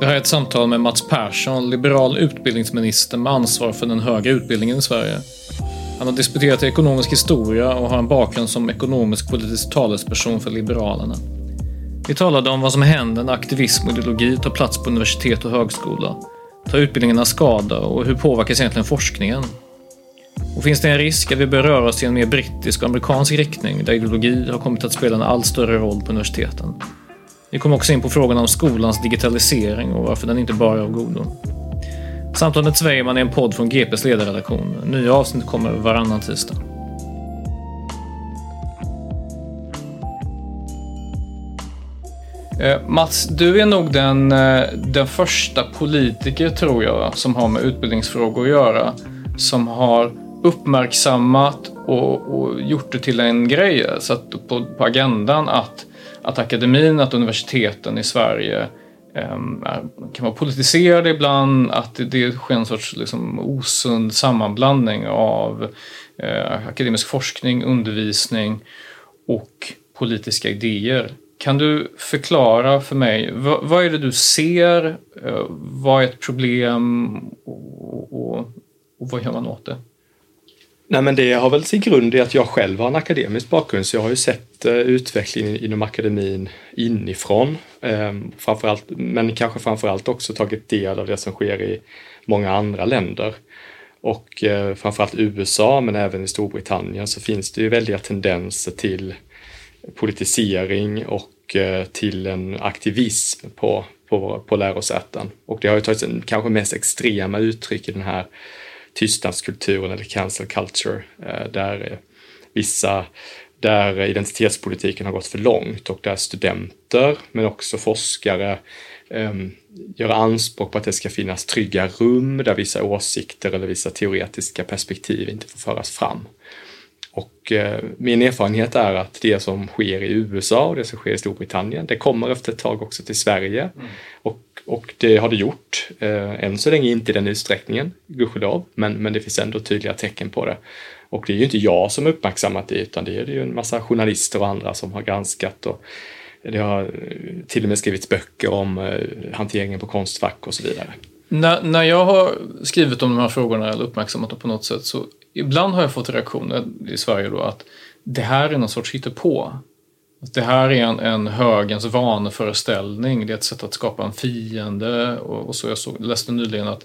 Det här är ett samtal med Mats Persson, liberal utbildningsminister med ansvar för den högre utbildningen i Sverige. Han har disputerat i ekonomisk historia och har en bakgrund som ekonomisk-politisk talesperson för Liberalerna. Vi talade om vad som händer när aktivism och ideologi tar plats på universitet och högskola, tar utbildningarna skada och hur påverkas egentligen forskningen? Och finns det en risk att vi bör röra oss i en mer brittisk och amerikansk riktning där ideologi har kommit att spela en allt större roll på universiteten? Vi kom också in på frågan om skolans digitalisering och varför den inte bara är av godo. Samtalet med Cwejman är en podd från GPs ledarredaktion. Nya avsnitt kommer varannan tisdag. Mats, du är nog den första politiker, tror jag, som har med utbildningsfrågor att göra, som har uppmärksammat och gjort det till en grej, satt på agendan att akademin, att universiteten i Sverige kan vara politiserade ibland, att det sker en sorts liksom osund sammanblandning av akademisk forskning, undervisning och politiska idéer. Kan du förklara för mig, vad är det du ser, vad är ett problem och vad gör man åt det? Nej, men det har väl sin grund i att jag själv har en akademisk bakgrund, så jag har ju sett utvecklingen inom akademin inifrån, framförallt, men kanske framförallt också tagit del av det som sker i många andra länder. Och framförallt USA, men även i Storbritannien, så finns det ju väldiga tendenser till politisering och till en aktivism på lärosäten. Och det har ju tagit en kanske mest extrema uttryck i den här tystnadskulturen eller cancel culture, där identitetspolitiken har gått för långt och där studenter men också forskare gör anspråk på att det ska finnas trygga rum där vissa åsikter eller vissa teoretiska perspektiv inte får föras fram. Och min erfarenhet är att det som sker i USA och det som sker i Storbritannien, det kommer efter ett tag också till Sverige. Mm. Och det har det gjort. Än så länge inte i den utsträckningen, gudskelov, men det finns ändå tydliga tecken på det. Och det är ju inte jag som uppmärksammat det, utan det är ju en massa journalister och andra som har granskat, och det har till och med skrivits böcker om hanteringen på Konstfack och så vidare. När jag har skrivit om de här frågorna eller uppmärksammat dem på något sätt, så ibland har jag fått reaktioner i Sverige då att det här är någon sorts hittepå. Att det här är en högens vanföreställning. Det är ett sätt att skapa en fiende. Och så läste nyligen att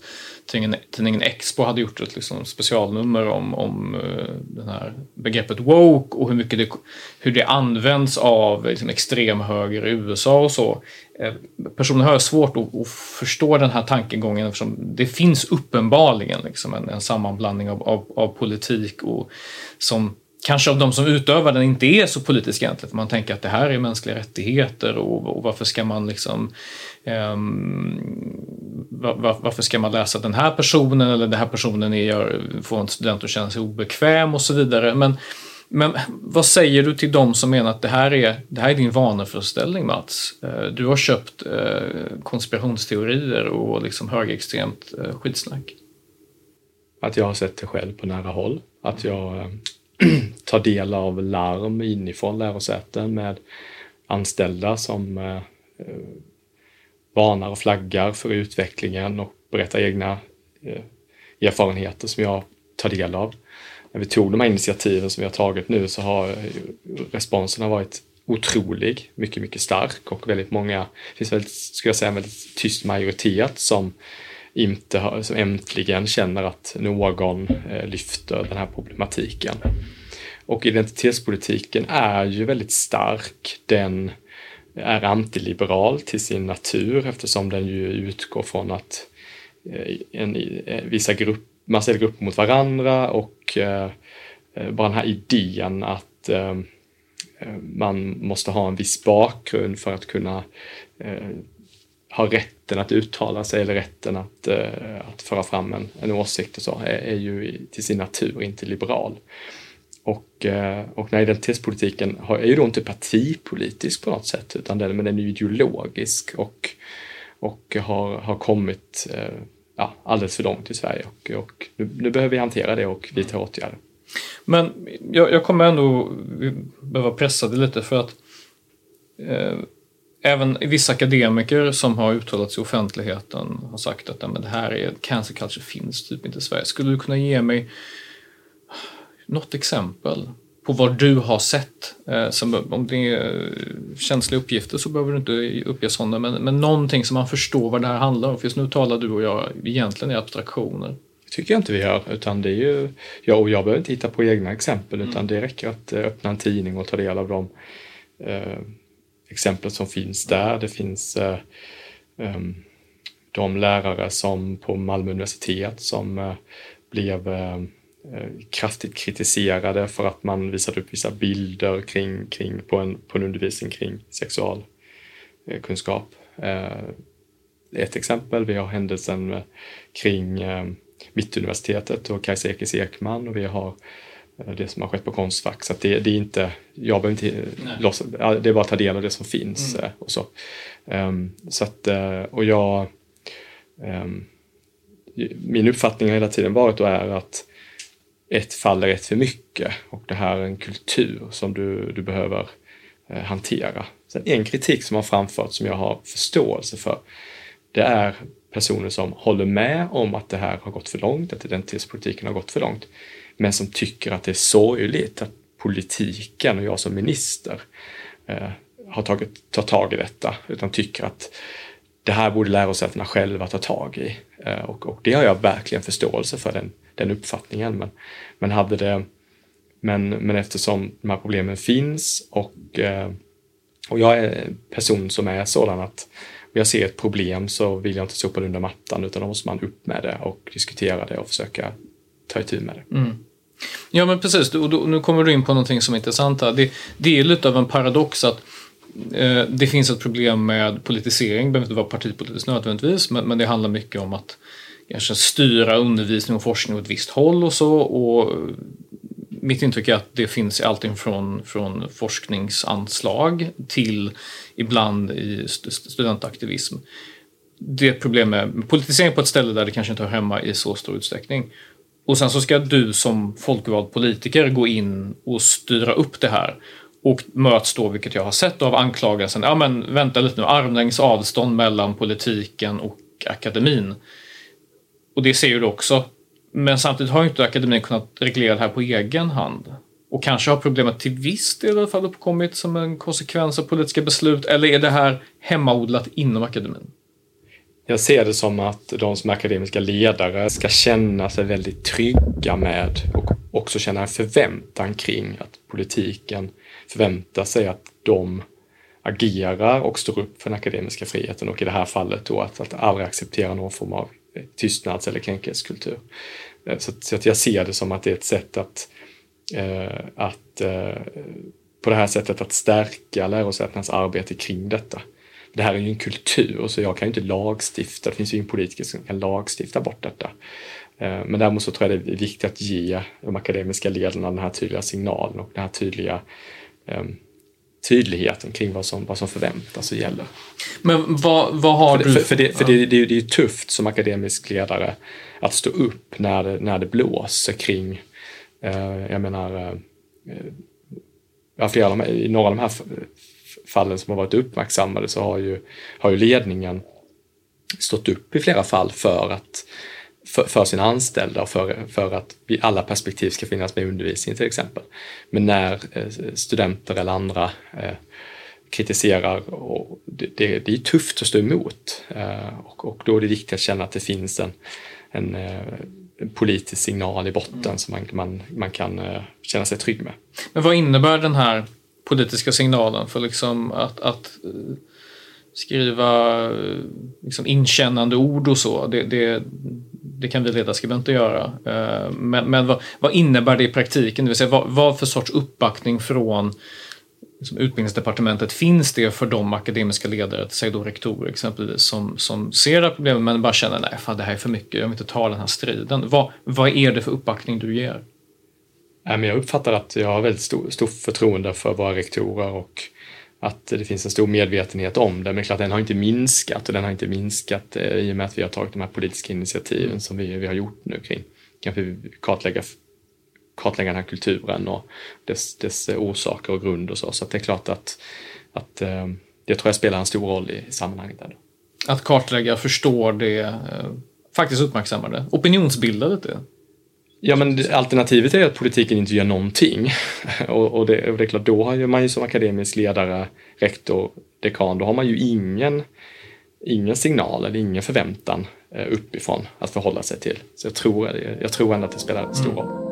tidningen Expo hade gjort ett liksom specialnummer om den här begreppet woke och hur det används av liksom extremhöger i USA och så. Personer har svårt att förstå den här tankegången, eftersom det finns uppenbarligen liksom en sammanblandning av politik och som kanske av de som utövar den inte är så politisk egentligen, för man tänker att det här är mänskliga rättigheter och varför ska man liksom varför ska man läsa den här personen, eller den här personen får en student att känna sig obekväm och så vidare. Men vad säger du till dem som menar att det här är din vanföreställning, Mats? Du har köpt konspirationsteorier och liksom högerextremt skitsnack. Att jag har sett det själv på nära håll, att jag tar del av larm inifrån lärosäten med anställda som varnar och flaggar för utvecklingen och berättar egna erfarenheter som jag tar del av. När vi tog de här initiativen som vi har tagit nu så har responsen varit otrolig, mycket, mycket stark och väldigt många, det finns väldigt, skulle jag säga, en väldigt tyst majoritet som inte har, som äntligen känner att någon lyfter den här problematiken. Och identitetspolitiken är ju väldigt stark, den är antiliberal till sin natur eftersom den ju utgår från att vissa grupper, man ställer upp mot varandra och bara den här idén att man måste ha en viss bakgrund för att kunna ha rätten att uttala sig eller rätten att föra fram en åsikt och så är ju till sin natur inte liberal. Och när identitetspolitiken är ju då inte partipolitisk på något sätt utan den är ideologisk och har kommit alldeles för långt i Sverige och nu behöver vi hantera det och vi tar åtgärder. Men jag kommer ändå behöva pressa det lite för att även vissa akademiker som har uttalat sig i offentligheten har sagt att men det här är cancer culture finns typ inte i Sverige. Skulle du kunna ge mig något exempel på vad du har sett? Om det är känsliga uppgifter så behöver du inte uppge sådana, men någonting som man förstår vad det här handlar om. För just nu talar du och jag egentligen i abstraktioner. Det tycker jag inte vi gör, utan det är ju, jag behöver inte hitta på egna exempel utan det räcker att öppna en tidning och ta del av de exempel som finns där. Det finns de lärare som på Malmö universitet som blev kraftigt kritiserade för att man visade upp vissa bilder kring på en undervisning kring sexualkunskap. Ett exempel, vi har händelsen kring Mittuniversitetet och Kajsa Ekis Ekman och vi har det som har skett på konstfack. Så att det är inte, jag behöver inte låtsas, det är bara att ta del av det som finns och så. Så att, och jag min uppfattning hela tiden varit och är att ett fall är ett för mycket och det här är en kultur som du behöver hantera. Sen en kritik som har framfört som jag har förståelse för, det är personer som håller med om att det här har gått för långt, att identitetspolitiken har gått för långt, men som tycker att det är sorgligt att politiken och jag som minister har tagit tag i detta, utan tycker att det här borde lärosätena själva ta tag i. Och det har jag verkligen förståelse för, den uppfattningen. Men eftersom de här problemen finns och jag är en person som är sådan att om jag ser ett problem så vill jag inte sopa det under mattan utan då måste man upp med det och diskutera det och försöka ta itu med det. Mm. Ja men precis, och nu kommer du in på någonting som är intressant här. Det är lite av en paradox att det finns ett problem med politisering, det behöver inte vara partipolitiskt nödvändigtvis, men det handlar mycket om att kanske styra undervisning och forskning åt ett visst håll och så, och mitt intryck är att det finns allting från forskningsanslag till ibland i studentaktivism. Det är ett problem med politisering på ett ställe där det kanske inte hör hemma i så stor utsträckning. Och sen så ska du som folkvald politiker gå in och styra upp det här. Och möts då, vilket jag har sett av anklagelsen, ja men vänta lite nu, armlängds avstånd mellan politiken och akademin. Och det ser ju du också. Men samtidigt har ju inte akademin kunnat reglera det här på egen hand. Och kanske har problemet till viss del i alla fall uppkommit som en konsekvens av politiska beslut. Eller är det här hemmaodlat inom akademin? Jag ser det som att de som är akademiska ledare ska känna sig väldigt trygga med och också känna en förväntan kring att politiken förväntar sig att de agerar och står upp för den akademiska friheten och i det här fallet då att aldrig acceptera någon form av tystnads- eller kränkeskultur. Så att jag ser det som att det är ett sätt att på det här sättet att stärka lärosätenas arbete kring detta. Det här är ju en kultur så jag kan ju inte lagstifta, det finns ju ingen politiker som kan lagstifta bort detta. Men däremot så tror jag det är viktigt att ge de akademiska ledarna den här tydliga signalen och den här tydligheten kring vad som förväntas och gäller. Men vad har du? För det är ju tufft som akademisk ledare att stå upp när det blåser kring, jag menar, i några av de här fallen som har varit uppmärksammade så har ju ledningen stått upp i flera fall för att för sina anställda och för att i alla perspektiv ska finnas med i undervisningen till exempel. Men när studenter eller andra kritiserar, och det är tufft att stå emot, och då är det viktigt att känna att det finns en politisk signal i botten som man kan känna sig trygg med. Men vad innebär den här politiska signalen för liksom att skriva liksom inkännande ord och så? Det kan vi ledarskribenter göra. Men vad innebär det i praktiken? Det vill säga, vad för sorts uppbackning från liksom utbildningsdepartementet finns det för de akademiska ledare, säg då rektorer exempelvis, som ser det här problemet men bara känner nej, det här är för mycket, jag vill inte ta den här striden. Vad är det för uppbackning du ger? Jag uppfattar att jag har väldigt stor förtroende för våra rektorer och att det finns en stor medvetenhet om det. Men klart, den har inte minskat, och den har inte minskat i och med att vi har tagit de här politiska initiativen som vi har gjort nu kring. Kanske kartlägga den här kulturen och dess orsaker och grund och så. Så att det är klart att det tror jag spelar en stor roll i sammanhanget. Ändå. Att kartlägga, förstå det, faktiskt uppmärksamma det, opinionsbilda det. Ja, men alternativet är att politiken inte gör någonting. Och det är klart, då har man ju som akademisk ledare, rektor, dekan, då har man ju ingen signal eller ingen förväntan uppifrån att förhålla sig till. Så jag tror ändå att det spelar stor roll.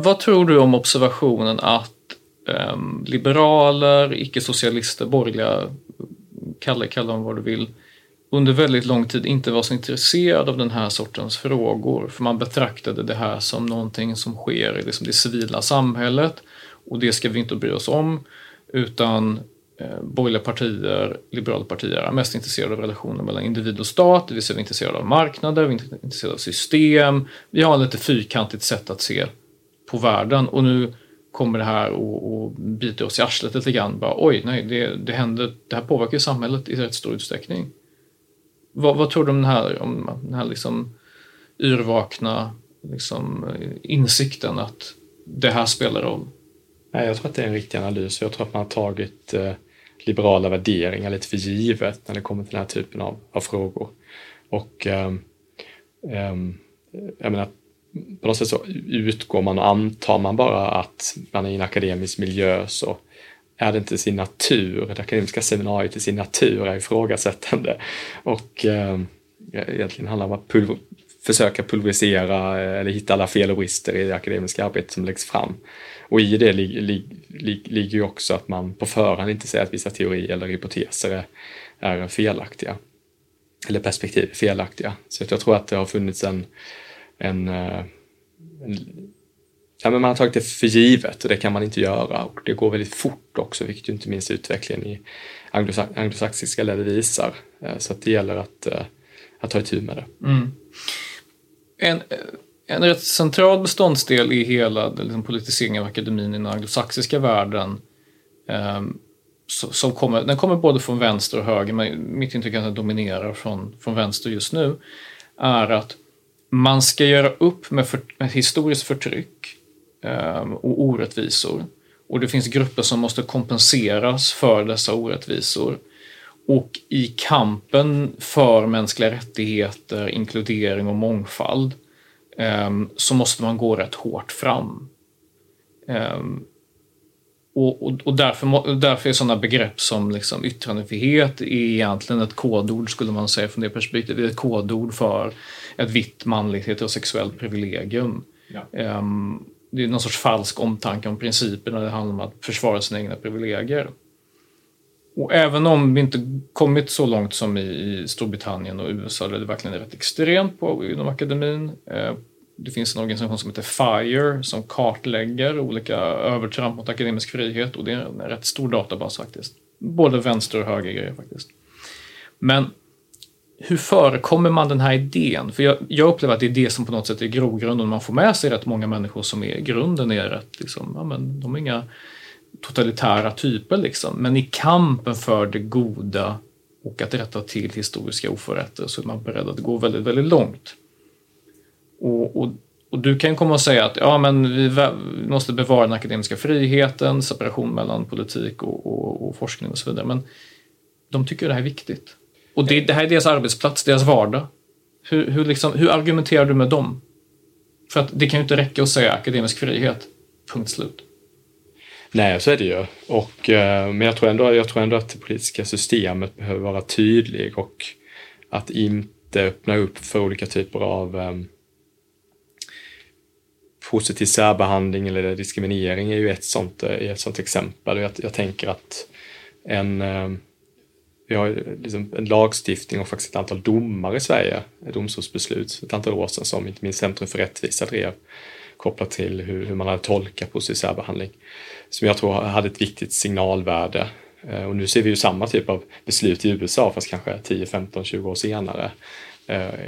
Vad tror du om observationen att liberaler, icke-socialister, borgerliga, kalla dem vad du vill, under väldigt lång tid inte var så intresserade av den här sortens frågor, för man betraktade det här som någonting som sker i liksom det civila samhället, och det ska vi inte bry oss om, utan borgerliga partier, liberala partier är mest intresserade av relationer mellan individ och stat, det vill säga vi är intresserade av marknader, vi är intresserade av system, vi har ett lite fyrkantigt sätt att se på världen, och nu kommer det här och biter oss i arslet lite grann. Bara, oj, nej, det händer, det här påverkar samhället i rätt stor utsträckning. Vad tror du om den här liksom yrvakna liksom insikten att det här spelar roll? Nej, jag tror att det är en riktig analys. Jag tror att man har tagit liberala värderingar lite för givet när det kommer till den här typen av frågor. Och jag menar, på något sätt så utgår man och antar man bara att man är i en akademisk miljö, så är det inte sin natur. Det akademiska seminariet i sin natur är ifrågasättande. Och egentligen handlar det om att försöka pulverisera eller hitta alla fel och brister i det akademiska arbetet som läggs fram. Och i det ligger ju också att man på förhand inte säger att vissa teorier eller hypoteser är felaktiga. Eller perspektiv felaktiga. Så jag tror att det har funnits men man har tagit det för givet, och det kan man inte göra, och det går väldigt fort också, vilket ju inte minst utvecklingen i anglosaxiska länder visar, så att det gäller att ta itu med det. En rätt central beståndsdel i hela liksom, politiseringen av akademin i den anglosaxiska världen Som kommer, den kommer både från vänster och höger, men mitt intryck är att den dominerar från vänster just nu, är att man ska göra upp med historiskt förtryck och orättvisor. Och det finns grupper som måste kompenseras för dessa orättvisor. Och i kampen för mänskliga rättigheter, inkludering och mångfald så måste man gå rätt hårt fram. Och därför är sådana begrepp som liksom yttrandefrihet är egentligen ett kodord, skulle man säga från det perspektivet. Det är ett kodord för ett vitt manligt heterosexuellt privilegium. Ja. Det är någon sorts falsk omtanke om principen när det handlar om att försvara sina egna privilegier. Och även om vi inte kommit så långt som i Storbritannien och USA, där det verkligen är rätt extremt inom akademin. Det finns en organisation som heter FIRE som kartlägger olika övertramp mot akademisk frihet, och det är en rätt stor databas faktiskt. Både vänster och höger grejer faktiskt. Men hur förekommer man den här idén? För jag upplever att det är det som på något sätt är grogrunden. Man får med sig rätt många människor som är grunden är rätt, liksom, ja, men de är inga totalitära typer liksom. Men i kampen för det goda och att rätta till historiska oförrätter så är man beredd att gå väldigt, väldigt långt. Och du kan komma och säga att ja, men vi måste bevara den akademiska friheten, separation mellan politik och forskning och så vidare. Men de tycker att det här är viktigt. Och det här är deras arbetsplats, deras vardag. Hur argumenterar du med dem? För att det kan ju inte räcka att säga akademisk frihet. Punkt slut. Nej, så är det ju. Men jag tror ändå att det politiska systemet behöver vara tydlig och att inte öppna upp för olika typer av positiv särbehandling eller diskriminering är ju ett sånt exempel. Jag tänker att vi har liksom en lagstiftning och faktiskt ett antal domar i Sverige, domstolsbeslut ett antal år sedan som inte minst Centrum för rättvisa drev kopplat till hur man hade tolkat positiv särbehandling, som jag tror hade ett viktigt signalvärde. Och nu ser vi ju samma typ av beslut i USA fast kanske 10, 15, 20 år senare.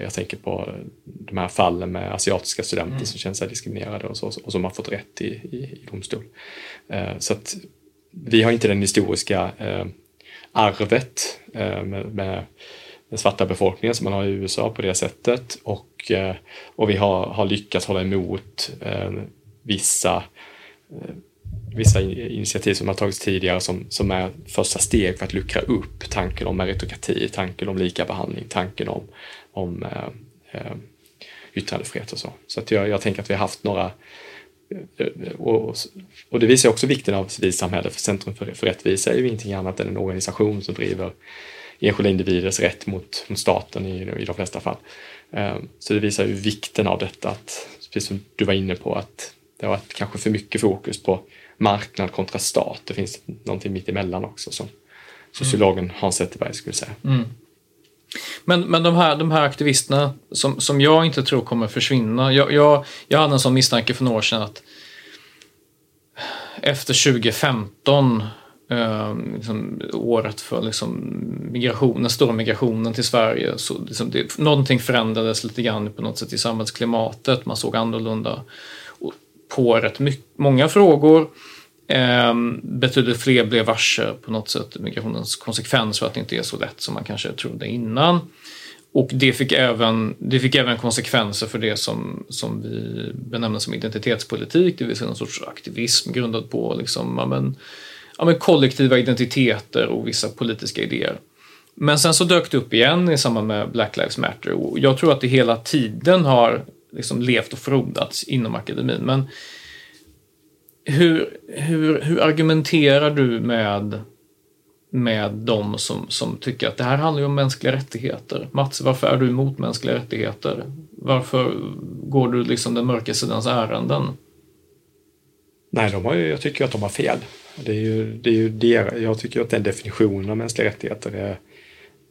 Jag tänker på de här fallen med asiatiska studenter som känner sig diskriminerade och som har fått rätt i domstol. Så att vi har inte den historiska arvet med den svarta befolkningen som man har i USA på det sättet. Och vi har lyckats hålla emot vissa initiativ som har tagits tidigare som är första steg för att luckra upp tanken om meritokrati, tanken om likabehandling, tanken om yttrandefrihet och så. Så att jag tänker att vi har haft några och det visar också vikten av civilsamhället, för Centrum för rättvisa är ju ingenting annat än en organisation som driver enskilda individers rätt mot staten i de flesta fall. Så det visar ju vikten av detta, att, precis som du var inne på, att det har varit kanske för mycket fokus på marknad kontra stat. Det finns någonting mitt emellan också som sociologen Hans Zetterberg skulle säga. Mm. Men de här aktivisterna som jag inte tror kommer försvinna. Jag hade en sån misstanke för några år sedan att efter 2015, liksom, året för liksom, den stora migrationen till Sverige, så liksom, någonting förändrades lite grann på något sätt i samhällsklimatet. Man såg annorlunda på rätt många frågor. Betydligt fler blev varse på något sätt migrationens konsekvenser, att det inte är så lätt som man kanske trodde innan. Och det fick även konsekvenser för det som vi benämner som identitetspolitik, det vill säga någon sorts aktivism grundad på liksom, ja men kollektiva identiteter och vissa politiska idéer. Men sen så dök det upp igen i samband med Black Lives Matter, och jag tror att det hela tiden har liksom levt och frodats inom akademin. Men hur argumenterar du med de som tycker att det här handlar ju om mänskliga rättigheter? Mats, varför är du emot mänskliga rättigheter? Varför går du liksom den mörka sidans ärenden? Nej, jag tycker att de har fel. Jag tycker att den definitionen av mänskliga rättigheter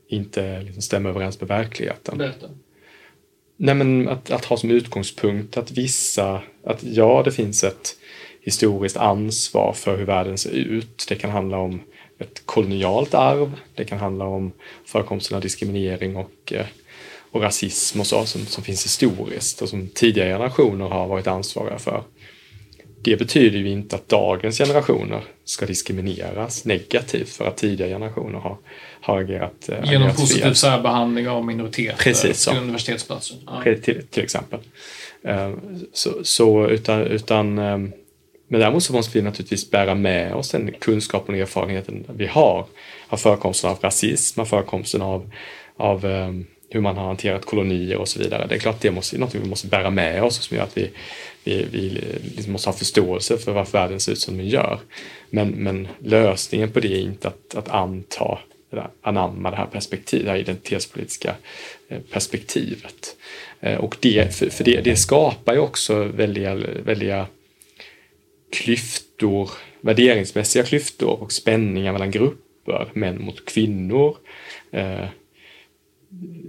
inte liksom stämmer överens med verkligheten. Berätta. Nej, men att ha som utgångspunkt att ja, det finns ett historiskt ansvar för hur världen ser ut. Det kan handla om ett kolonialt arv. Det kan handla om förekomsten av diskriminering och rasism och så som finns historiskt och som tidigare generationer har varit ansvariga för. Det betyder ju inte att dagens generationer ska diskrimineras negativt för att tidigare generationer har agerat genom positiv särbehandling av minoriteter. Precis, till universitetsplatser. Ja. Till exempel. Men däremot så måste vi naturligtvis bära med oss den kunskapen och erfarenheten vi har av förekomsten av rasism, av förekomsten av hur man har hanterat kolonier och så vidare. Det är klart att det är något vi måste bära med oss, som gör att vi liksom måste ha förståelse för varför världen ser ut som den gör. Men lösningen på det är inte att anta eller anamma det här perspektivet, det här identitetspolitiska perspektivet. Och det skapar ju också väldiga klyftor, värderingsmässiga klyftor och spänningar mellan grupper, män mot kvinnor,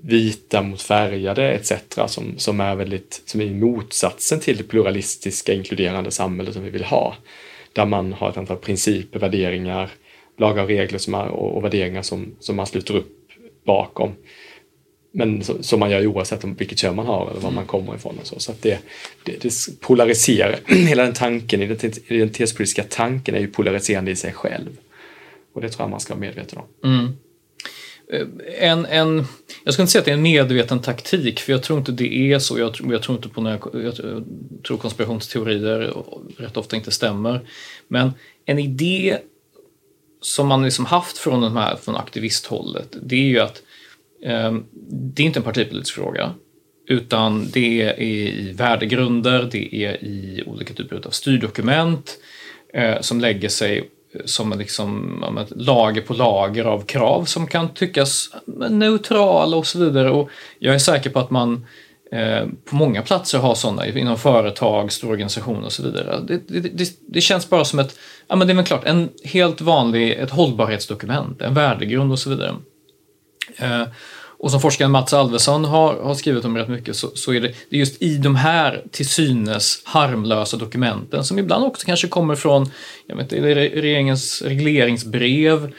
vita mot färgade etc. som är motsatsen till det pluralistiska inkluderande samhället som vi vill ha, där man har ett antal principer, värderingar, lagar och regler och värderingar som man sluter upp bakom, men som man gör oavsett om vilket kön man har eller var man kommer ifrån och så att det polariserar hela den tanken. Identitetspolitiska tanken är ju polariserande i sig själv, och det tror jag man ska vara medveten om. Jag ska inte säga att det är en medveten taktik, för jag tror inte det är så. Jag tror inte på jag tror konspirationsteorier rätt ofta inte stämmer. Men en idé som man liksom haft från aktivisthållet, det är ju att det är inte en partipolitisk fråga, utan det är i värdegrunder, det är i olika typer av styrdokument som lägger sig som liksom ett lager på lager av krav som kan tyckas neutrala och så vidare. Och jag är säker på att man på många platser har sådana inom företag, stora organisationer och så vidare. Det känns bara som men det är väl klart, en helt vanlig, ett hållbarhetsdokument, en värdegrund och så vidare. Och som forskaren Mats Alvesson har skrivit om rätt mycket, så är det just i de här till synes harmlösa dokumenten som ibland också kanske kommer från regeringens regleringsbrev,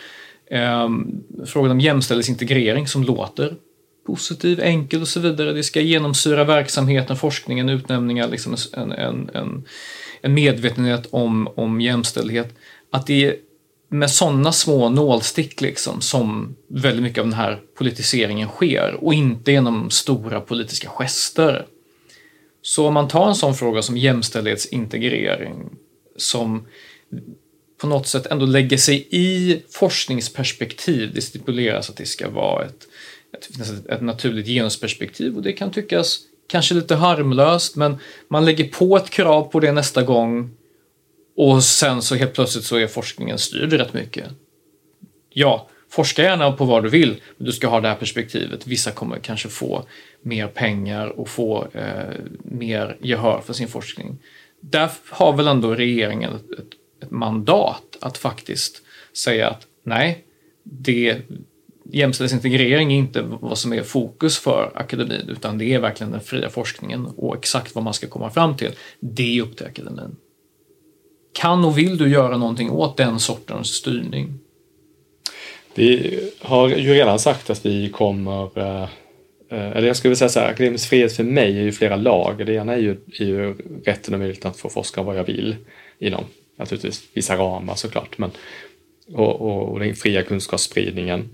frågan om jämställdhetsintegrering som låter positiv, enkel och så vidare. Det ska genomsyra verksamheten, forskningen, utnämningar, liksom en medvetenhet om jämställdhet. Att det är med sådana små nålstick liksom, som väldigt mycket av den här politiseringen sker, och inte genom stora politiska gester. Så om man tar en sån fråga som jämställdhetsintegrering, som på något sätt ändå lägger sig i forskningsperspektiv, det stipuleras att det ska vara ett naturligt genusperspektiv, och det kan tyckas kanske lite harmlöst, men man lägger på ett krav på det nästa gång. Och sen så helt plötsligt så är forskningen styrd rätt mycket. Ja, forska gärna på vad du vill, men du ska ha det här perspektivet. Vissa kommer kanske få mer pengar och få mer gehör för sin forskning. Där har väl ändå regeringen ett mandat att faktiskt säga att nej, jämställdhetsintegrering är inte vad som är fokus för akademin, utan det är verkligen den fria forskningen och exakt vad man ska komma fram till. Det är upp till akademin. Kan och vill du göra någonting åt den sortens styrning? Vi har ju redan sagt att vi kommer... Eller jag skulle säga så här, akademisk frihet för mig är ju flera lager. Det ena är ju rätten och möjligheten att få forska vad jag vill inom. Naturligtvis vissa ramar såklart. Och den fria kunskapsspridningen.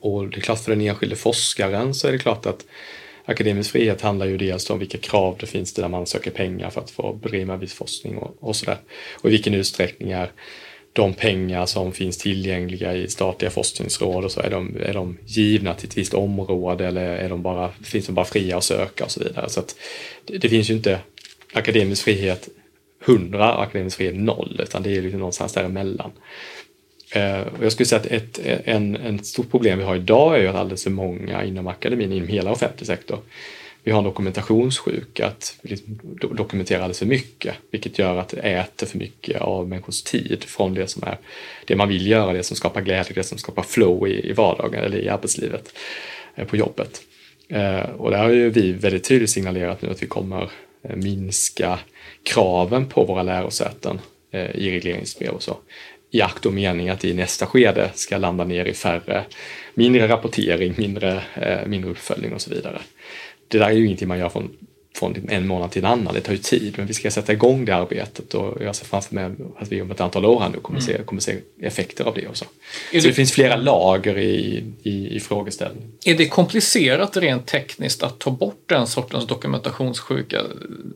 Och det är klart, för den enskilde forskaren så är det klart att akademisk frihet handlar ju dels om vilka krav det finns där man söker pengar för att få bedriva viss forskning och sådär. Och i vilken utsträckning är de pengar som finns tillgängliga i statliga forskningsråd och så, är de givna till ett visst område, eller finns de bara fria att söka och så vidare. Så att det finns ju inte akademisk frihet 100 och akademisk frihet 0, utan det är ju någonstans däremellan. Och jag skulle säga att ett stort problem vi har idag är ju att alldeles för många inom akademin, inom hela offentlig sektor, vi har en dokumentationssjuka, att vi dokumenterar alldeles för mycket, vilket gör att det äter för mycket av människors tid från det som är det man vill göra, det som skapar glädje, det som skapar flow i vardagen eller i arbetslivet, på jobbet. Och där har ju vi väldigt tydligt signalerat nu att vi kommer minska kraven på våra lärosäten i regleringsbrev och så, i akt och mening att i nästa skede ska landa ner i mindre rapportering, mindre uppföljning och så vidare. Det där är ju ingenting man gör från från en månad till en annan. Det tar ju tid, men vi ska sätta igång det arbetet, och jag ser framför mig att vi om ett antal år här nu kommer se effekter av det också. Så det finns flera lager i frågeställningen. Är det komplicerat rent tekniskt att ta bort den sortens dokumentationssjuka?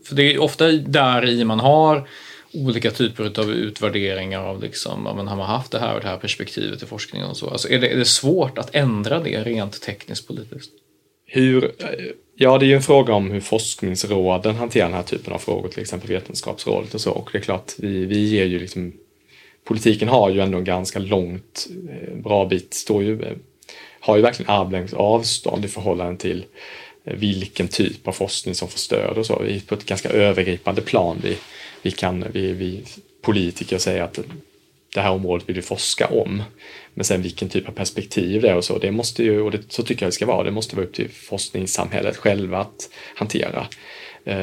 För det är ofta där i man har olika typer av utvärderingar av liksom, ja, men har man haft det här och det här perspektivet i forskningen och så. Alltså är det svårt att ändra det rent tekniskt politiskt? Ja, det är ju en fråga om hur forskningsråden hanterar den här typen av frågor, till exempel Vetenskapsrådet och så. Och det är klart, vi ger ju liksom, politiken har ju ändå en ganska långt, bra bit, har ju verkligen armlängds avstånd i förhållande till vilken typ av forskning som får stöd och så. Vi är på ett ganska övergripande plan. Vi politiker säger att det här området vill vi forska om. Men sen vilken typ av perspektiv det är och så. Det måste ju, och det, så tycker jag det ska vara. Det måste vara upp till forskningssamhället själva att hantera.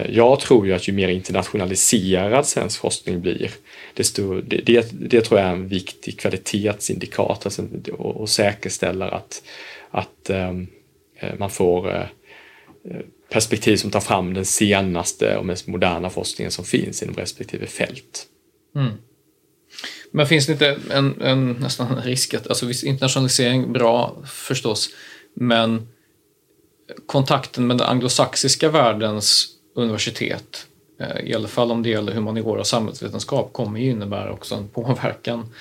Jag tror ju att ju mer internationaliserad svensk forskning blir, desto, det tror jag är en viktig kvalitetsindikator och säkerställer att man får perspektiv som tar fram den senaste och mest moderna forskningen som finns inom respektive fält. Mm. Men finns det inte en nästan risk att, alltså viss internationalisering bra förstås, men kontakten med den anglosaxiska världens universitet, i alla fall om det gäller humaniora och samhällsvetenskap, kommer ju innebära också en påverkan.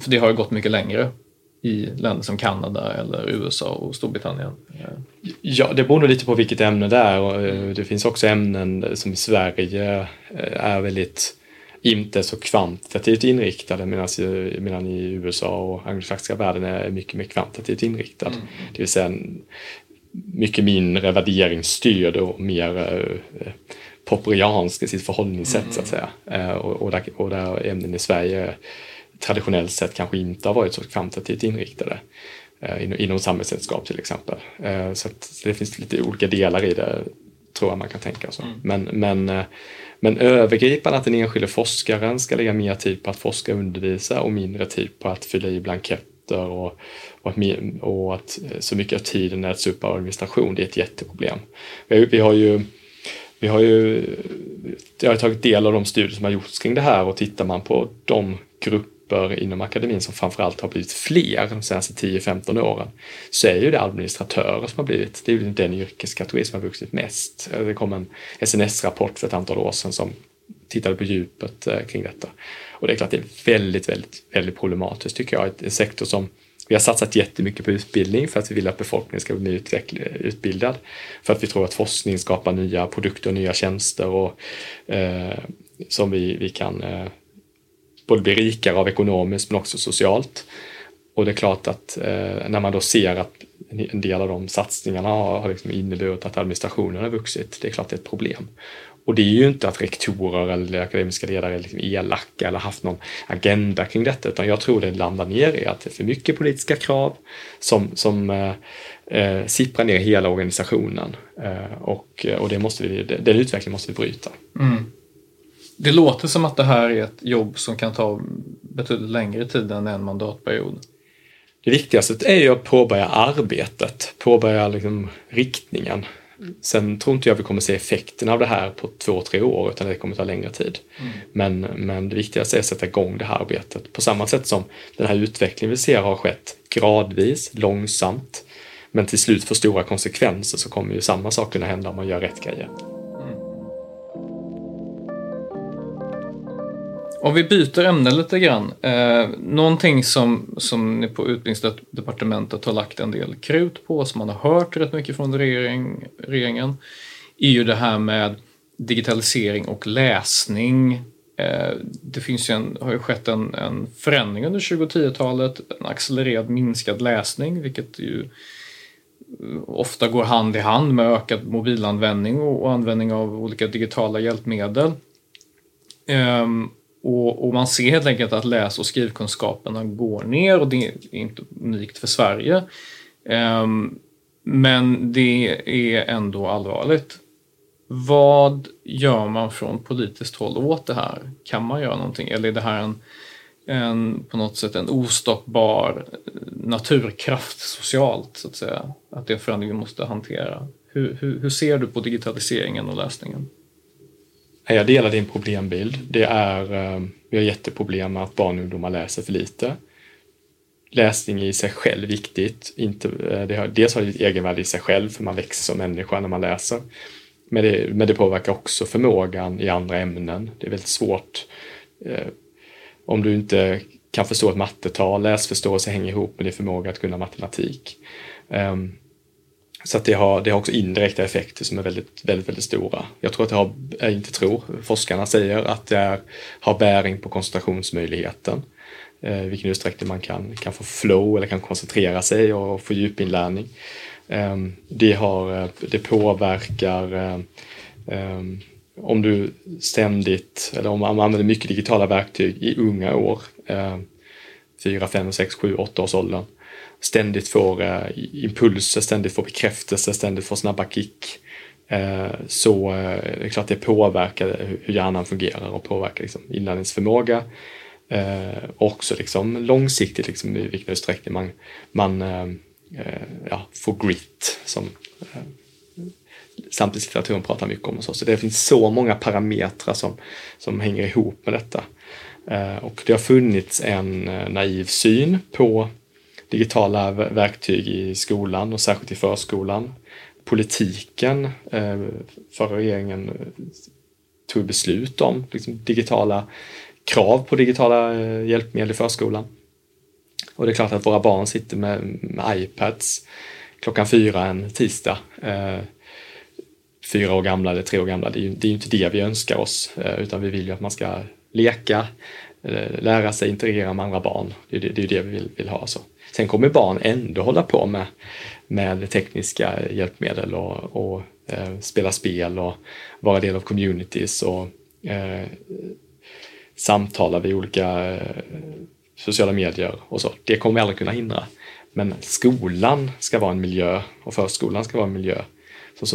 För det har ju gått mycket längre i länder som Kanada eller USA och Storbritannien. Ja, det beror nog lite på vilket ämne det är, och det finns också ämnen som i Sverige är väldigt inte så kvantitativt inriktade, medan i USA och anglosaxiska världen är mycket mer kvantitativt inriktad. Mm. Det vill säga mycket mindre värderingsstyrd och mer popperiansk i sitt förhållningssätt, så att säga. Och där ämnen i Sverige traditionellt sett kanske inte har varit så kvantitativt inriktade, inom samhällsvetenskap till exempel. Så det finns lite olika delar i det, tror jag man kan tänka så. Mm. Men övergripande att den enskilda forskaren ska lägga mer tid på att forska och undervisa och mindre tid på att fylla i blanketter och att så mycket av tiden äts upp av administration, det är ett jätteproblem. Jag har tagit del av de studier som har gjorts kring det här, och tittar man på de grupper inom akademin som framförallt har blivit fler de senaste 10-15 åren, så är ju det administratörer som har blivit, det är ju den yrkeskategori som har vuxit mest. Det kom en SNS-rapport för ett antal år sedan som tittade på djupet kring detta. Och det är klart, det är väldigt, väldigt, väldigt problematiskt tycker jag. En sektor som vi har satsat jättemycket på utbildning för att vi vill att befolkningen ska bli utbildad. För att vi tror att forskning skapar nya produkter och nya tjänster och, som vi kan både bli rikare av ekonomiskt men också socialt. Och det är klart att när man då ser att en del av de satsningarna har liksom inneburit att administrationen har vuxit, det är klart det är ett problem. Och det är ju inte att rektorer eller akademiska ledare är liksom elaka eller haft någon agenda kring detta, utan jag tror det landar ner i att det är för mycket politiska krav som sipprar ner hela organisationen. Och den utvecklingen måste vi bryta. Mm. Det låter som att det här är ett jobb som kan ta betydligt längre tid än en mandatperiod. Det viktigaste är ju att påbörja arbetet, påbörja liksom riktningen. Sen tror inte jag vi kommer se effekten av det här på 2-3 år, utan det kommer ta längre tid. Mm. Men det viktigaste är att sätta igång det här arbetet. På samma sätt som den här utvecklingen vi ser har skett gradvis, långsamt, men till slut får stora konsekvenser, så kommer ju samma sak kunna hända om man gör rätt grejer. Om vi byter ämne lite grann. Någonting som ni på utbildningsdepartementet har lagt en del krut på, som man har hört rätt mycket från regeringen, är ju det här med digitalisering och läsning. Det finns ju har ju skett en förändring under 2010-talet, en accelererad minskad läsning, vilket ju ofta går hand i hand med ökad mobilanvändning och användning av olika digitala hjälpmedel. Och man ser helt enkelt att läs- och skrivkunskaperna går ner, och det är inte unikt för Sverige. Men det är ändå allvarligt. Vad gör man från politiskt håll åt det här? Kan man göra någonting? Eller är det här på något sätt en ostoppbar naturkraft socialt, så att säga? Att det är en förändring vi måste hantera. Hur ser du på digitaliseringen och läsningen? Jag delar din problembild. Vi har jätteproblem med att barn och ungdomar läser för lite. Läsning i sig själv är viktigt. Dels har det ett egenvärde i sig själv, för man växer som människa när man läser. Men det påverkar också förmågan i andra ämnen. Det är väldigt svårt. Om du inte kan förstå ett mattetal, läsförståelse hänger ihop med din förmåga att kunna matematik. Så att det har också indirekta effekter som är väldigt, väldigt, väldigt stora. Forskarna säger att det har bäring på koncentrationsmöjligheten. Vilken utsträckning man kan få flow eller kan koncentrera sig och få djupinlärning. Det påverkar om du ständigt, eller om man använder mycket digitala verktyg i unga år, 4, 5, 6, 7, 8 års åldern, ständigt får impulser, ständigt får bekräftelse, ständigt får snabba kick, så det är klart det påverkar hur hjärnan fungerar och påverkar liksom inlärningsförmåga. Också liksom långsiktigt liksom, i vilken utsträckning man får grit, som samtidslitteraturen pratar mycket om. Så det finns så många parametrar som hänger ihop med detta. Och det har funnits en naiv syn på digitala verktyg i skolan och särskilt i förskolan. Politiken, förra regeringen tog beslut om liksom, krav på digitala hjälpmedel i förskolan. Och det är klart att våra barn sitter med iPads 4:00 en tisdag. 4 år gamla eller 3 år gamla. Det är ju inte det vi önskar oss. Utan vi vill ju att man ska leka, lära sig, interagera med andra barn. Det är det vi vill ha. Så. Sen kommer barn ändå hålla på med tekniska hjälpmedel och spela spel och vara del av communities och samtalar vid olika sociala medier och så. Det kommer vi aldrig kunna hindra. Men skolan ska vara en miljö och förskolan ska vara en miljö som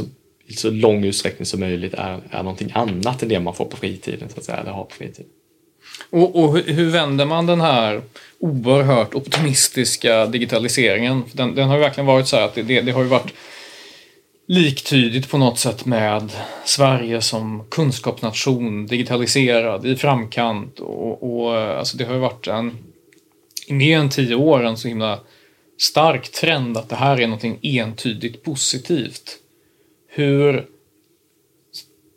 så lång utsträckning som möjligt är någonting annat än det man får på fritiden, så att säga, eller har på fritiden. Och hur vänder man den här oerhört optimistiska digitaliseringen? För den har ju verkligen varit så här att det har ju varit liktydigt på något sätt med Sverige som kunskapsnation, digitaliserad, i framkant. Och alltså det har ju varit i mer än 10 år en så himla stark trend att det här är något entydigt positivt. Hur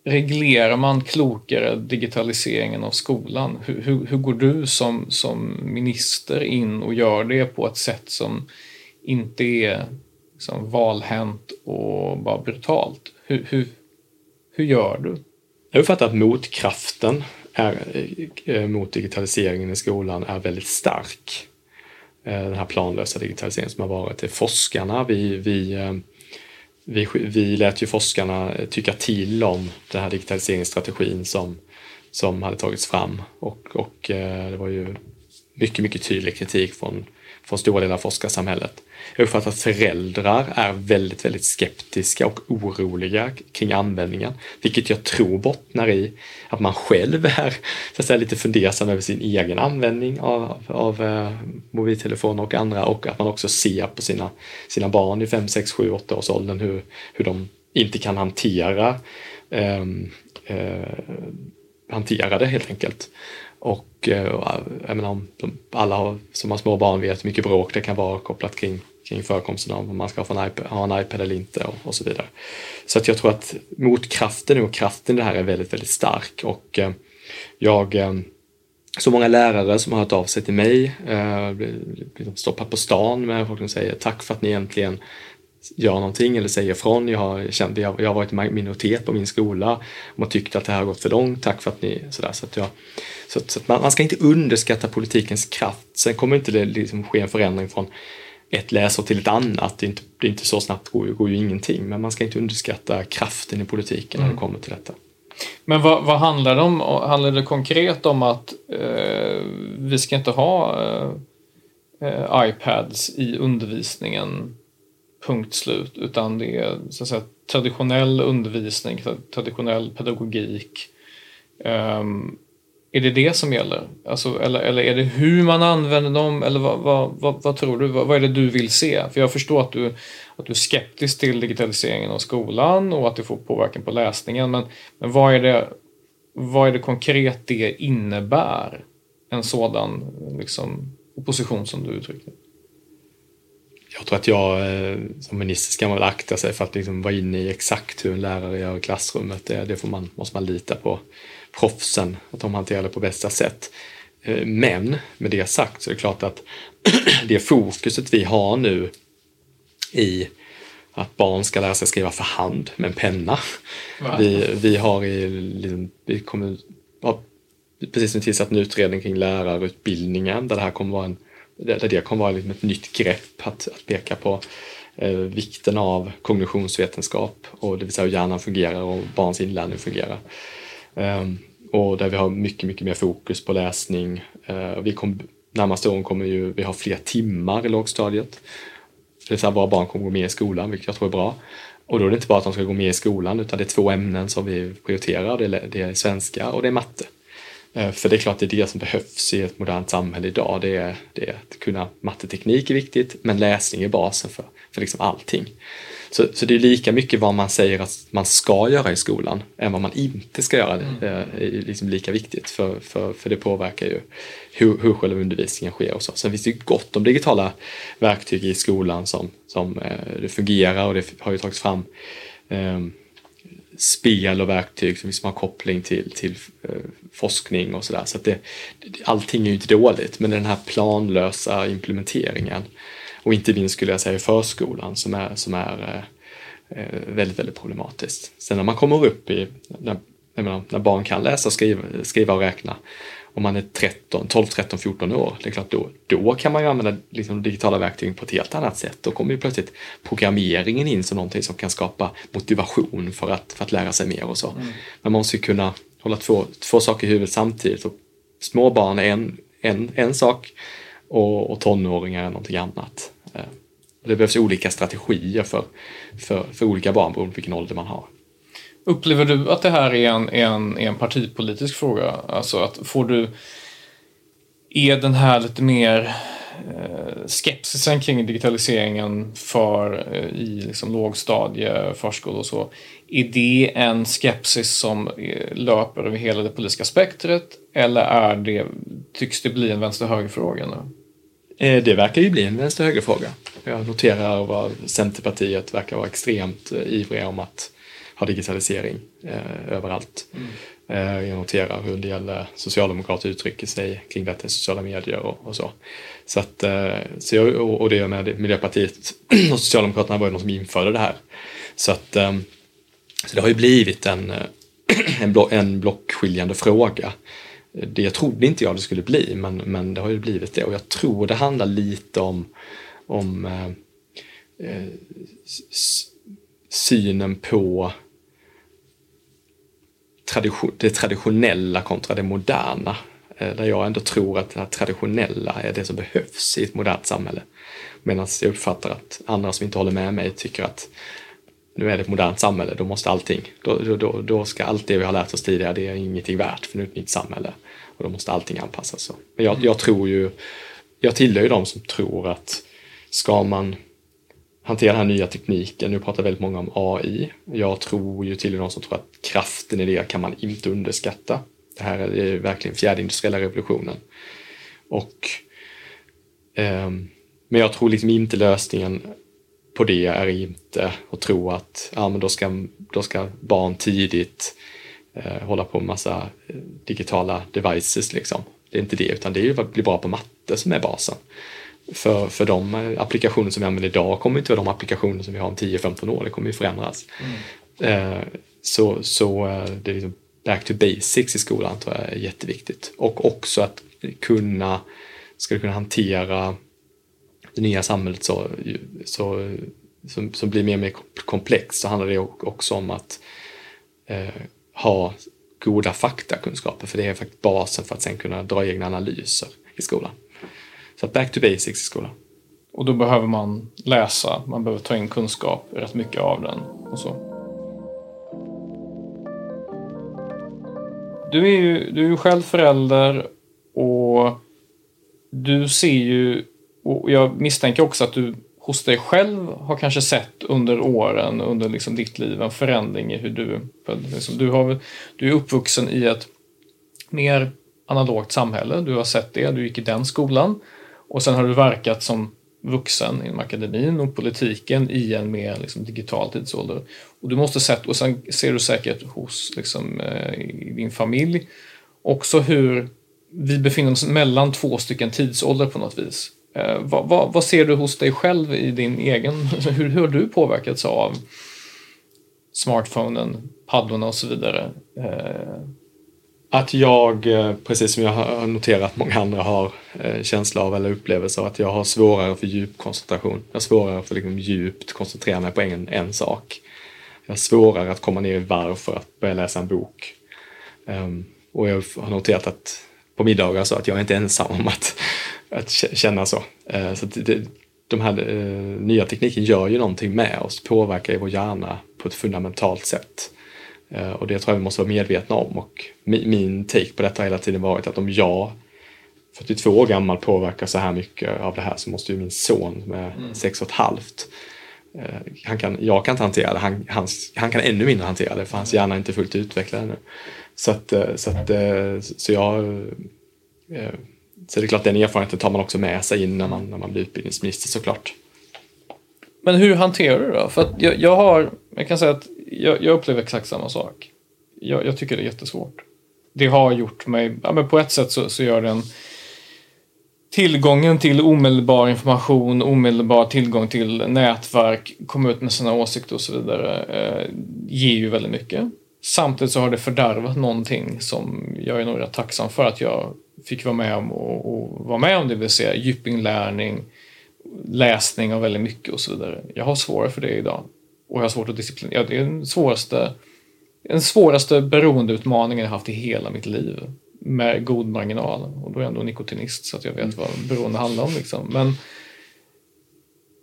reglerar man klokare digitaliseringen av skolan? Hur går du som minister in och gör det på ett sätt som inte är liksom valhänt och bara brutalt? Hur gör du? Jag uppfattar att motkraften mot digitaliseringen i skolan är väldigt stark. Den här planlösa digitaliseringen som har varit till forskarna. Vi lät ju forskarna tycka till om den här digitaliseringsstrategin som hade tagits fram. Och det var ju mycket, mycket tydlig kritik från stora delar av forskarsamhället. Jag uppfattar att föräldrar är väldigt, väldigt skeptiska och oroliga kring användningen. Vilket jag tror bottnar i att man själv är så att säga, lite fundersam över sin egen användning av mobiltelefoner och andra. Och att man också ser på sina barn i 5, 6, 7, 8 års åldern hur de inte kan hantera det helt enkelt. Och jag menar, alla som har små barn vet hur mycket bråk det kan vara kopplat kring förekomsten av om man ska ha en iPad eller inte och så vidare. Så att jag tror att motkraften och kraften i det här är väldigt, väldigt stark. Och så många lärare som har hört av sig till mig, stoppat på stan med folk som säger tack för att ni egentligen gör någonting eller säger ifrån. Jag har varit minoritet på min skola och tyckt att det här har gått för långt. Tack för att ni... Så att man ska inte underskatta politikens kraft. Sen kommer inte det liksom ske en förändring från ett läsår till ett annat. Det är inte så snabbt, går ju ingenting. Men man ska inte underskatta kraften i politiken när det kommer till detta. Men vad handlar det om? Handlar det konkret om att vi ska inte ha iPads i undervisningen? Punkt slut, utan det är så att säga, traditionell undervisning, traditionell pedagogik Är det det som gäller? Alltså, eller är det hur man använder dem? Eller vad tror du? Vad är det du vill se? För jag förstår att du är skeptisk till digitaliseringen av skolan och att det får påverkan på läsningen. Men vad är det konkret det innebär? En sådan liksom, opposition som du uttrycker. Jag tror att jag som minister ska man akta sig för att liksom vara inne i exakt hur en lärare gör i klassrummet. Det måste man lita på proffsen, att de hanterar det på bästa sätt. Men med det sagt så är det klart att det fokuset vi har nu i att barn ska lära sig skriva för hand med en penna. Vi har precis nu tillsatt en utredning kring lärarutbildningen där det kommer vara liksom ett nytt grepp att peka på vikten av kognitionsvetenskap, och det vill säga hur hjärnan fungerar och barns inlärning fungerar. Och där vi har mycket, mycket mer fokus på läsning. Närmaste åren kommer vi ha fler timmar i lågstadiet. Det är så här, våra barn kommer gå med i skolan, vilket jag tror är bra. Och då är det inte bara att de ska gå med i skolan, utan det är 2 ämnen som vi prioriterar. Det är svenska och det är matte. För det är klart det är det som behövs i ett modernt samhälle idag. Det är att kunna matteteknik är viktigt, men läsning är basen för liksom allting. Så det är lika mycket vad man säger att man ska göra i skolan än vad man inte ska göra. Det är liksom lika viktigt för det påverkar ju hur själva undervisningen sker och så. Sen finns det ju gott om digitala verktyg i skolan som fungerar, och det har ju tagits fram spel och verktyg som liksom har koppling till forskning och sådär. Så att allting är ju inte dåligt, men den här planlösa implementeringen, och inte minst skulle jag säga i förskolan, som är väldigt, väldigt problematiskt. Sen när man kommer upp i, när barn kan läsa, skriva och räkna, om man är 12, 13, 14 år, det är klart då kan man ju använda liksom digitala verktyg på ett helt annat sätt. Då kommer ju plötsligt programmeringen in som någonting som kan skapa motivation för att lära sig mer och så. Mm. Men man måste ju kunna hålla två saker i huvudet samtidigt. Och små barn är en sak och tonåringar är någonting annat. Det behövs olika strategier för olika barn beroende på vilken ålder man har. Upplever du att det här är en partipolitisk fråga? Alltså att är den här lite mer skepsisen kring digitaliseringen i liksom lågstadie, förskola och så, är det en skepsis som löper över hela det politiska spektret, eller tycks det bli en vänster-högerfråga nu? Det verkar ju bli en vänster-högerfråga. Jag noterar att Centerpartiet verkar vara extremt ivriga om att digitalisering överallt. Jag noterar hur en del socialdemokrater uttrycker sig kring detta i sociala medier och så. Så det gör med Miljöpartiet och Socialdemokraterna var ju de som införde det här. Så det har ju blivit en blockskiljande fråga. Det trodde inte jag det skulle bli, men det har ju blivit det. Och jag tror det handlar lite om synen på det traditionella kontra det moderna. Där jag ändå tror att det traditionella är det som behövs i ett modernt samhälle. Medan jag uppfattar att andra som inte håller med mig tycker att nu är det ett modernt samhälle, då måste allting. Då ska allt det vi har lärt oss tidigare, det är ingenting värt för ett nytt samhälle. Och då måste allting anpassas. Men jag tillhör ju de som tror att ska man hantera den här nya tekniken. Nu pratar väldigt många om AI. Jag tror ju till någon som tror att kraften i det kan man inte underskatta. Det här är verkligen fjärde industriella revolutionen. Men jag tror liksom inte lösningen på det är inte att tro att men då ska barn tidigt hålla på med massa digitala devices liksom. Det är inte det, utan det är ju att bli bra på matte som är basen. För de applikationer som vi använder idag kommer inte vara de applikationer som vi har om 10-15 år. Det kommer ju förändras. Så det är liksom back to basics i skolan tror jag är jätteviktigt. Och också att kunna hantera det nya samhället som blir mer och mer komplext, så handlar det också om att ha goda faktakunskaper. För det är faktiskt basen för att sen kunna dra egna analyser i skolan. Så back to basics i skolan. Och då behöver man läsa. Man behöver ta in kunskap, rätt mycket av den. Och så. Du är ju själv förälder och du ser ju, och jag misstänker också att du hos dig själv har kanske sett under åren, under liksom ditt liv, en förändring i hur du... Liksom, du är uppvuxen i ett mer analogt samhälle. Du har sett det, du gick i den skolan. Och sen har du verkat som vuxen inom akademin och politiken i en mer liksom digital tidsålder. Och du måste sett, och sen ser du säkert hos liksom, i din familj också hur vi befinner oss mellan två stycken tidsålder på något vis. Vad ser du hos dig själv i din egen... Hur har du påverkats av smartphonen, paddorna och så vidare? Att jag, precis som jag har noterat många andra har känsla av eller upplevelse av att jag har svårare för djup koncentration. Jag har svårare för liksom djupt koncentrera mig på en sak. Jag har svårare att komma ner i varv för att börja läsa en bok. Och jag har noterat att på middagar så att jag är inte ensam om att känna så. Så de här nya tekniken gör ju någonting med oss, påverkar vår hjärna på ett fundamentalt sätt. Och det tror jag vi måste vara medvetna om. Och min take på detta hela tiden varit att om jag 42 år gammal påverkar så här mycket av det här så måste ju min son med 6,5 jag kan inte hantera det, han kan ännu mindre hantera det för hans hjärna är inte fullt utvecklad ännu. Så det är klart, den erfarenheten tar man också med sig in när man blir utbildningsminister såklart. Men hur hanterar du det då? För att jag kan säga att jag upplever exakt samma sak. Jag tycker det är jättesvårt. Det har gjort mig, ja, men på ett sätt så gör den tillgången till omedelbar information, omedelbar tillgång till nätverk, komma ut med sina åsikter och så vidare ger ju väldigt mycket. Samtidigt så har det fördärvat någonting som jag är nog rätt tacksam för att jag fick vara med om och vara med om, det vill säga djupinlärning, läsning av väldigt mycket och så vidare. Jag har svårare för det idag. Och jag har svårt att disciplinera. Det är den svåraste beroendeutmaningen jag haft i hela mitt liv. Med god marginal. Och då är jag ändå nikotinist så att jag vet vad beroende handlar om. Liksom. Men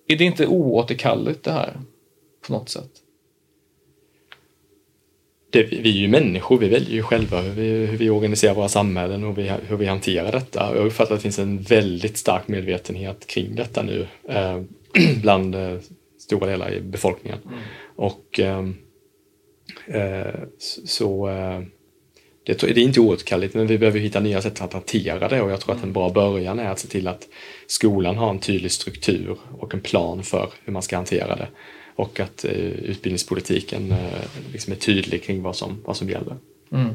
är det inte oåterkalligt det här? På något sätt? Vi är ju människor, vi väljer ju själva hur vi organiserar våra samhällen och hur vi hanterar detta. Jag uppfattar att det finns en väldigt stark medvetenhet kring detta nu bland stora delar i befolkningen. Mm. Och det är inte oåterkalligt, men vi behöver hitta nya sätt att hantera det och jag tror att en bra början är att se till att skolan har en tydlig struktur och en plan för hur man ska hantera det. Och att utbildningspolitiken liksom är tydlig kring vad som gäller. Mm.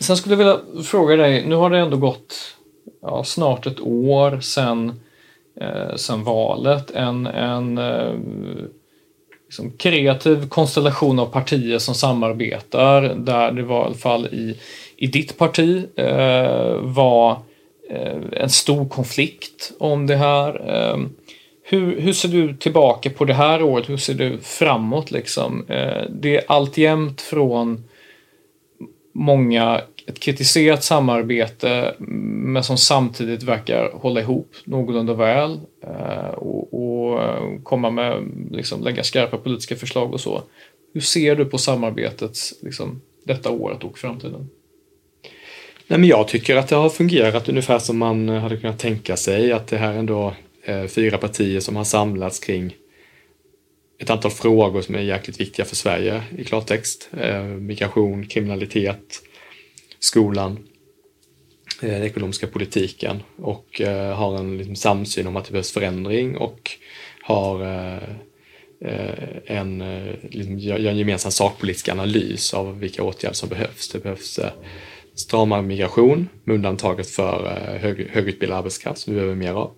Sen skulle jag vilja fråga dig, nu har det ändå gått snart ett år sen valet. En kreativ konstellation av partier som samarbetar, där det var i alla fall i ditt parti var en stor konflikt om det här. Hur ser du tillbaka på det här året? Hur ser du framåt? Liksom? Det är alltjämt från många ett kritiserat samarbete men som samtidigt verkar hålla ihop någorlunda väl och komma med, liksom, lägga skarpa politiska förslag och så. Hur ser du på samarbetet liksom, detta året och framtiden? Nej, men jag tycker att det har fungerat ungefär som man hade kunnat tänka sig, att det här ändå 4 partier som har samlats kring ett antal frågor som är jäkligt viktiga för Sverige i klartext. Migration, kriminalitet, skolan, den ekonomiska politiken och har en liksom samsyn om att det behövs förändring och har en gemensam sakpolitisk analys av vilka åtgärder som behövs. Det behövs stramare migration med undantaget för högutbildad arbetskraft som vi behöver mer av.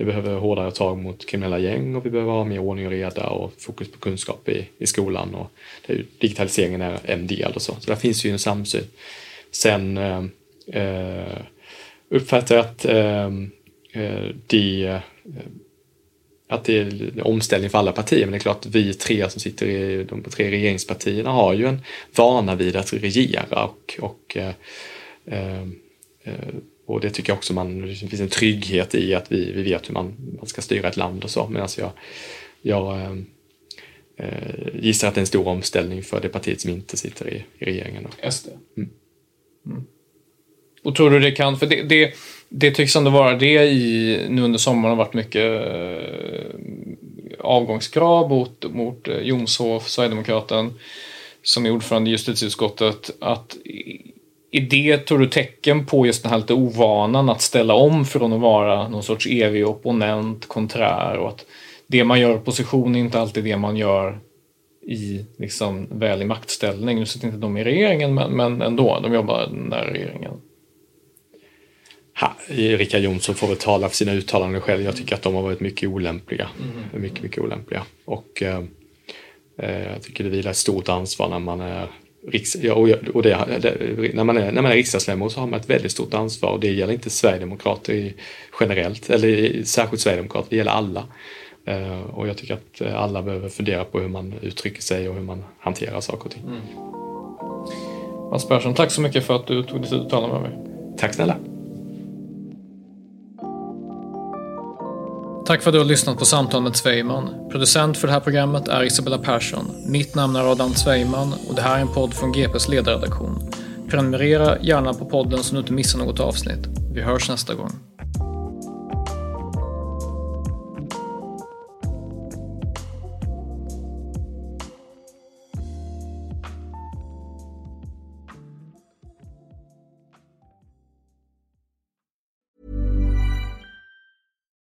Vi behöver hårdare tag mot kriminella gäng och vi behöver ha mer ordning och reda och fokus på kunskap i skolan. Och digitaliseringen är en del och så. Så där finns ju en samsyn. Sen uppfattar jag att det är en omställning för alla partier. Men det är klart att vi 3 som sitter i de 3 regeringspartierna har ju en vana vid att regera och det tycker jag också det finns en trygghet i att vi vet hur man ska styra ett land och så. Men alltså jag gissar att det är en stor omställning för det partiet som inte sitter i regeringen. Då. SD. Mm. Mm. Och tror du det kan, för det tycks ändå vara det i, nu under sommaren har varit mycket avgångskrav mot Jomshoff, Sverigedemokraten, som är ordförande i justitieutskottet, att i det tror du tecken på just den här lite ovanan att ställa om från att vara någon sorts evig opponent, konträr, och att det man gör i opposition är inte alltid det man gör i, liksom, väl i maktställning. Nu sitter inte de i regeringen, men ändå, de jobbar nära regeringen. Rickard Jomshoff får väl tala för sina uttalanden själv. Jag tycker att de har varit mycket olämpliga. Mm. Mycket olämpliga. Och jag tycker det vilar ett stort ansvar när man är när man är riksdagsledamot, så har man ett väldigt stort ansvar, och det gäller inte Sverigedemokrater generellt, eller särskilt Sverigedemokrater, det gäller alla. Och jag tycker att alla behöver fundera på hur man uttrycker sig och hur man hanterar saker och ting. Mm. Mats Persson, tack så mycket för att du tog dig tid att tala med mig. Tack snälla. Tack för att du har lyssnat på Samtal med Cwejman. Producent för det här programmet är Isabella Persson. Mitt namn är Adam Cwejman och det här är en podd från GPs ledarredaktion. Prenumerera gärna på podden så du inte missar något avsnitt. Vi hörs nästa gång.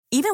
Even